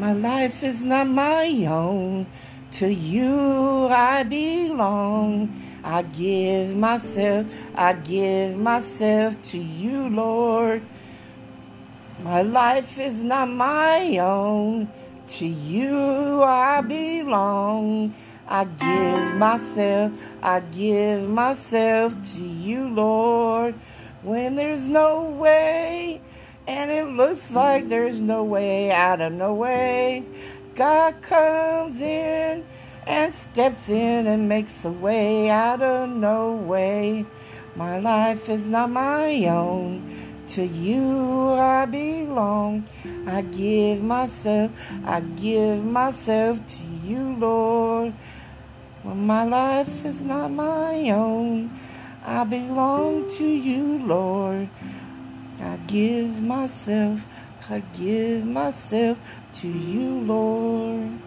My life is not my own. To you I belong. I give myself to you, Lord. My life is not my own. To you I belong. I give myself to you, Lord. When there's no way, and it looks like there's no way out of no way, God comes in and steps in and makes a way out of no way. My life is not my own. To you I belong. I give myself to you, Lord. When my life is not my own, I belong to you, Lord. I give myself to you, Lord.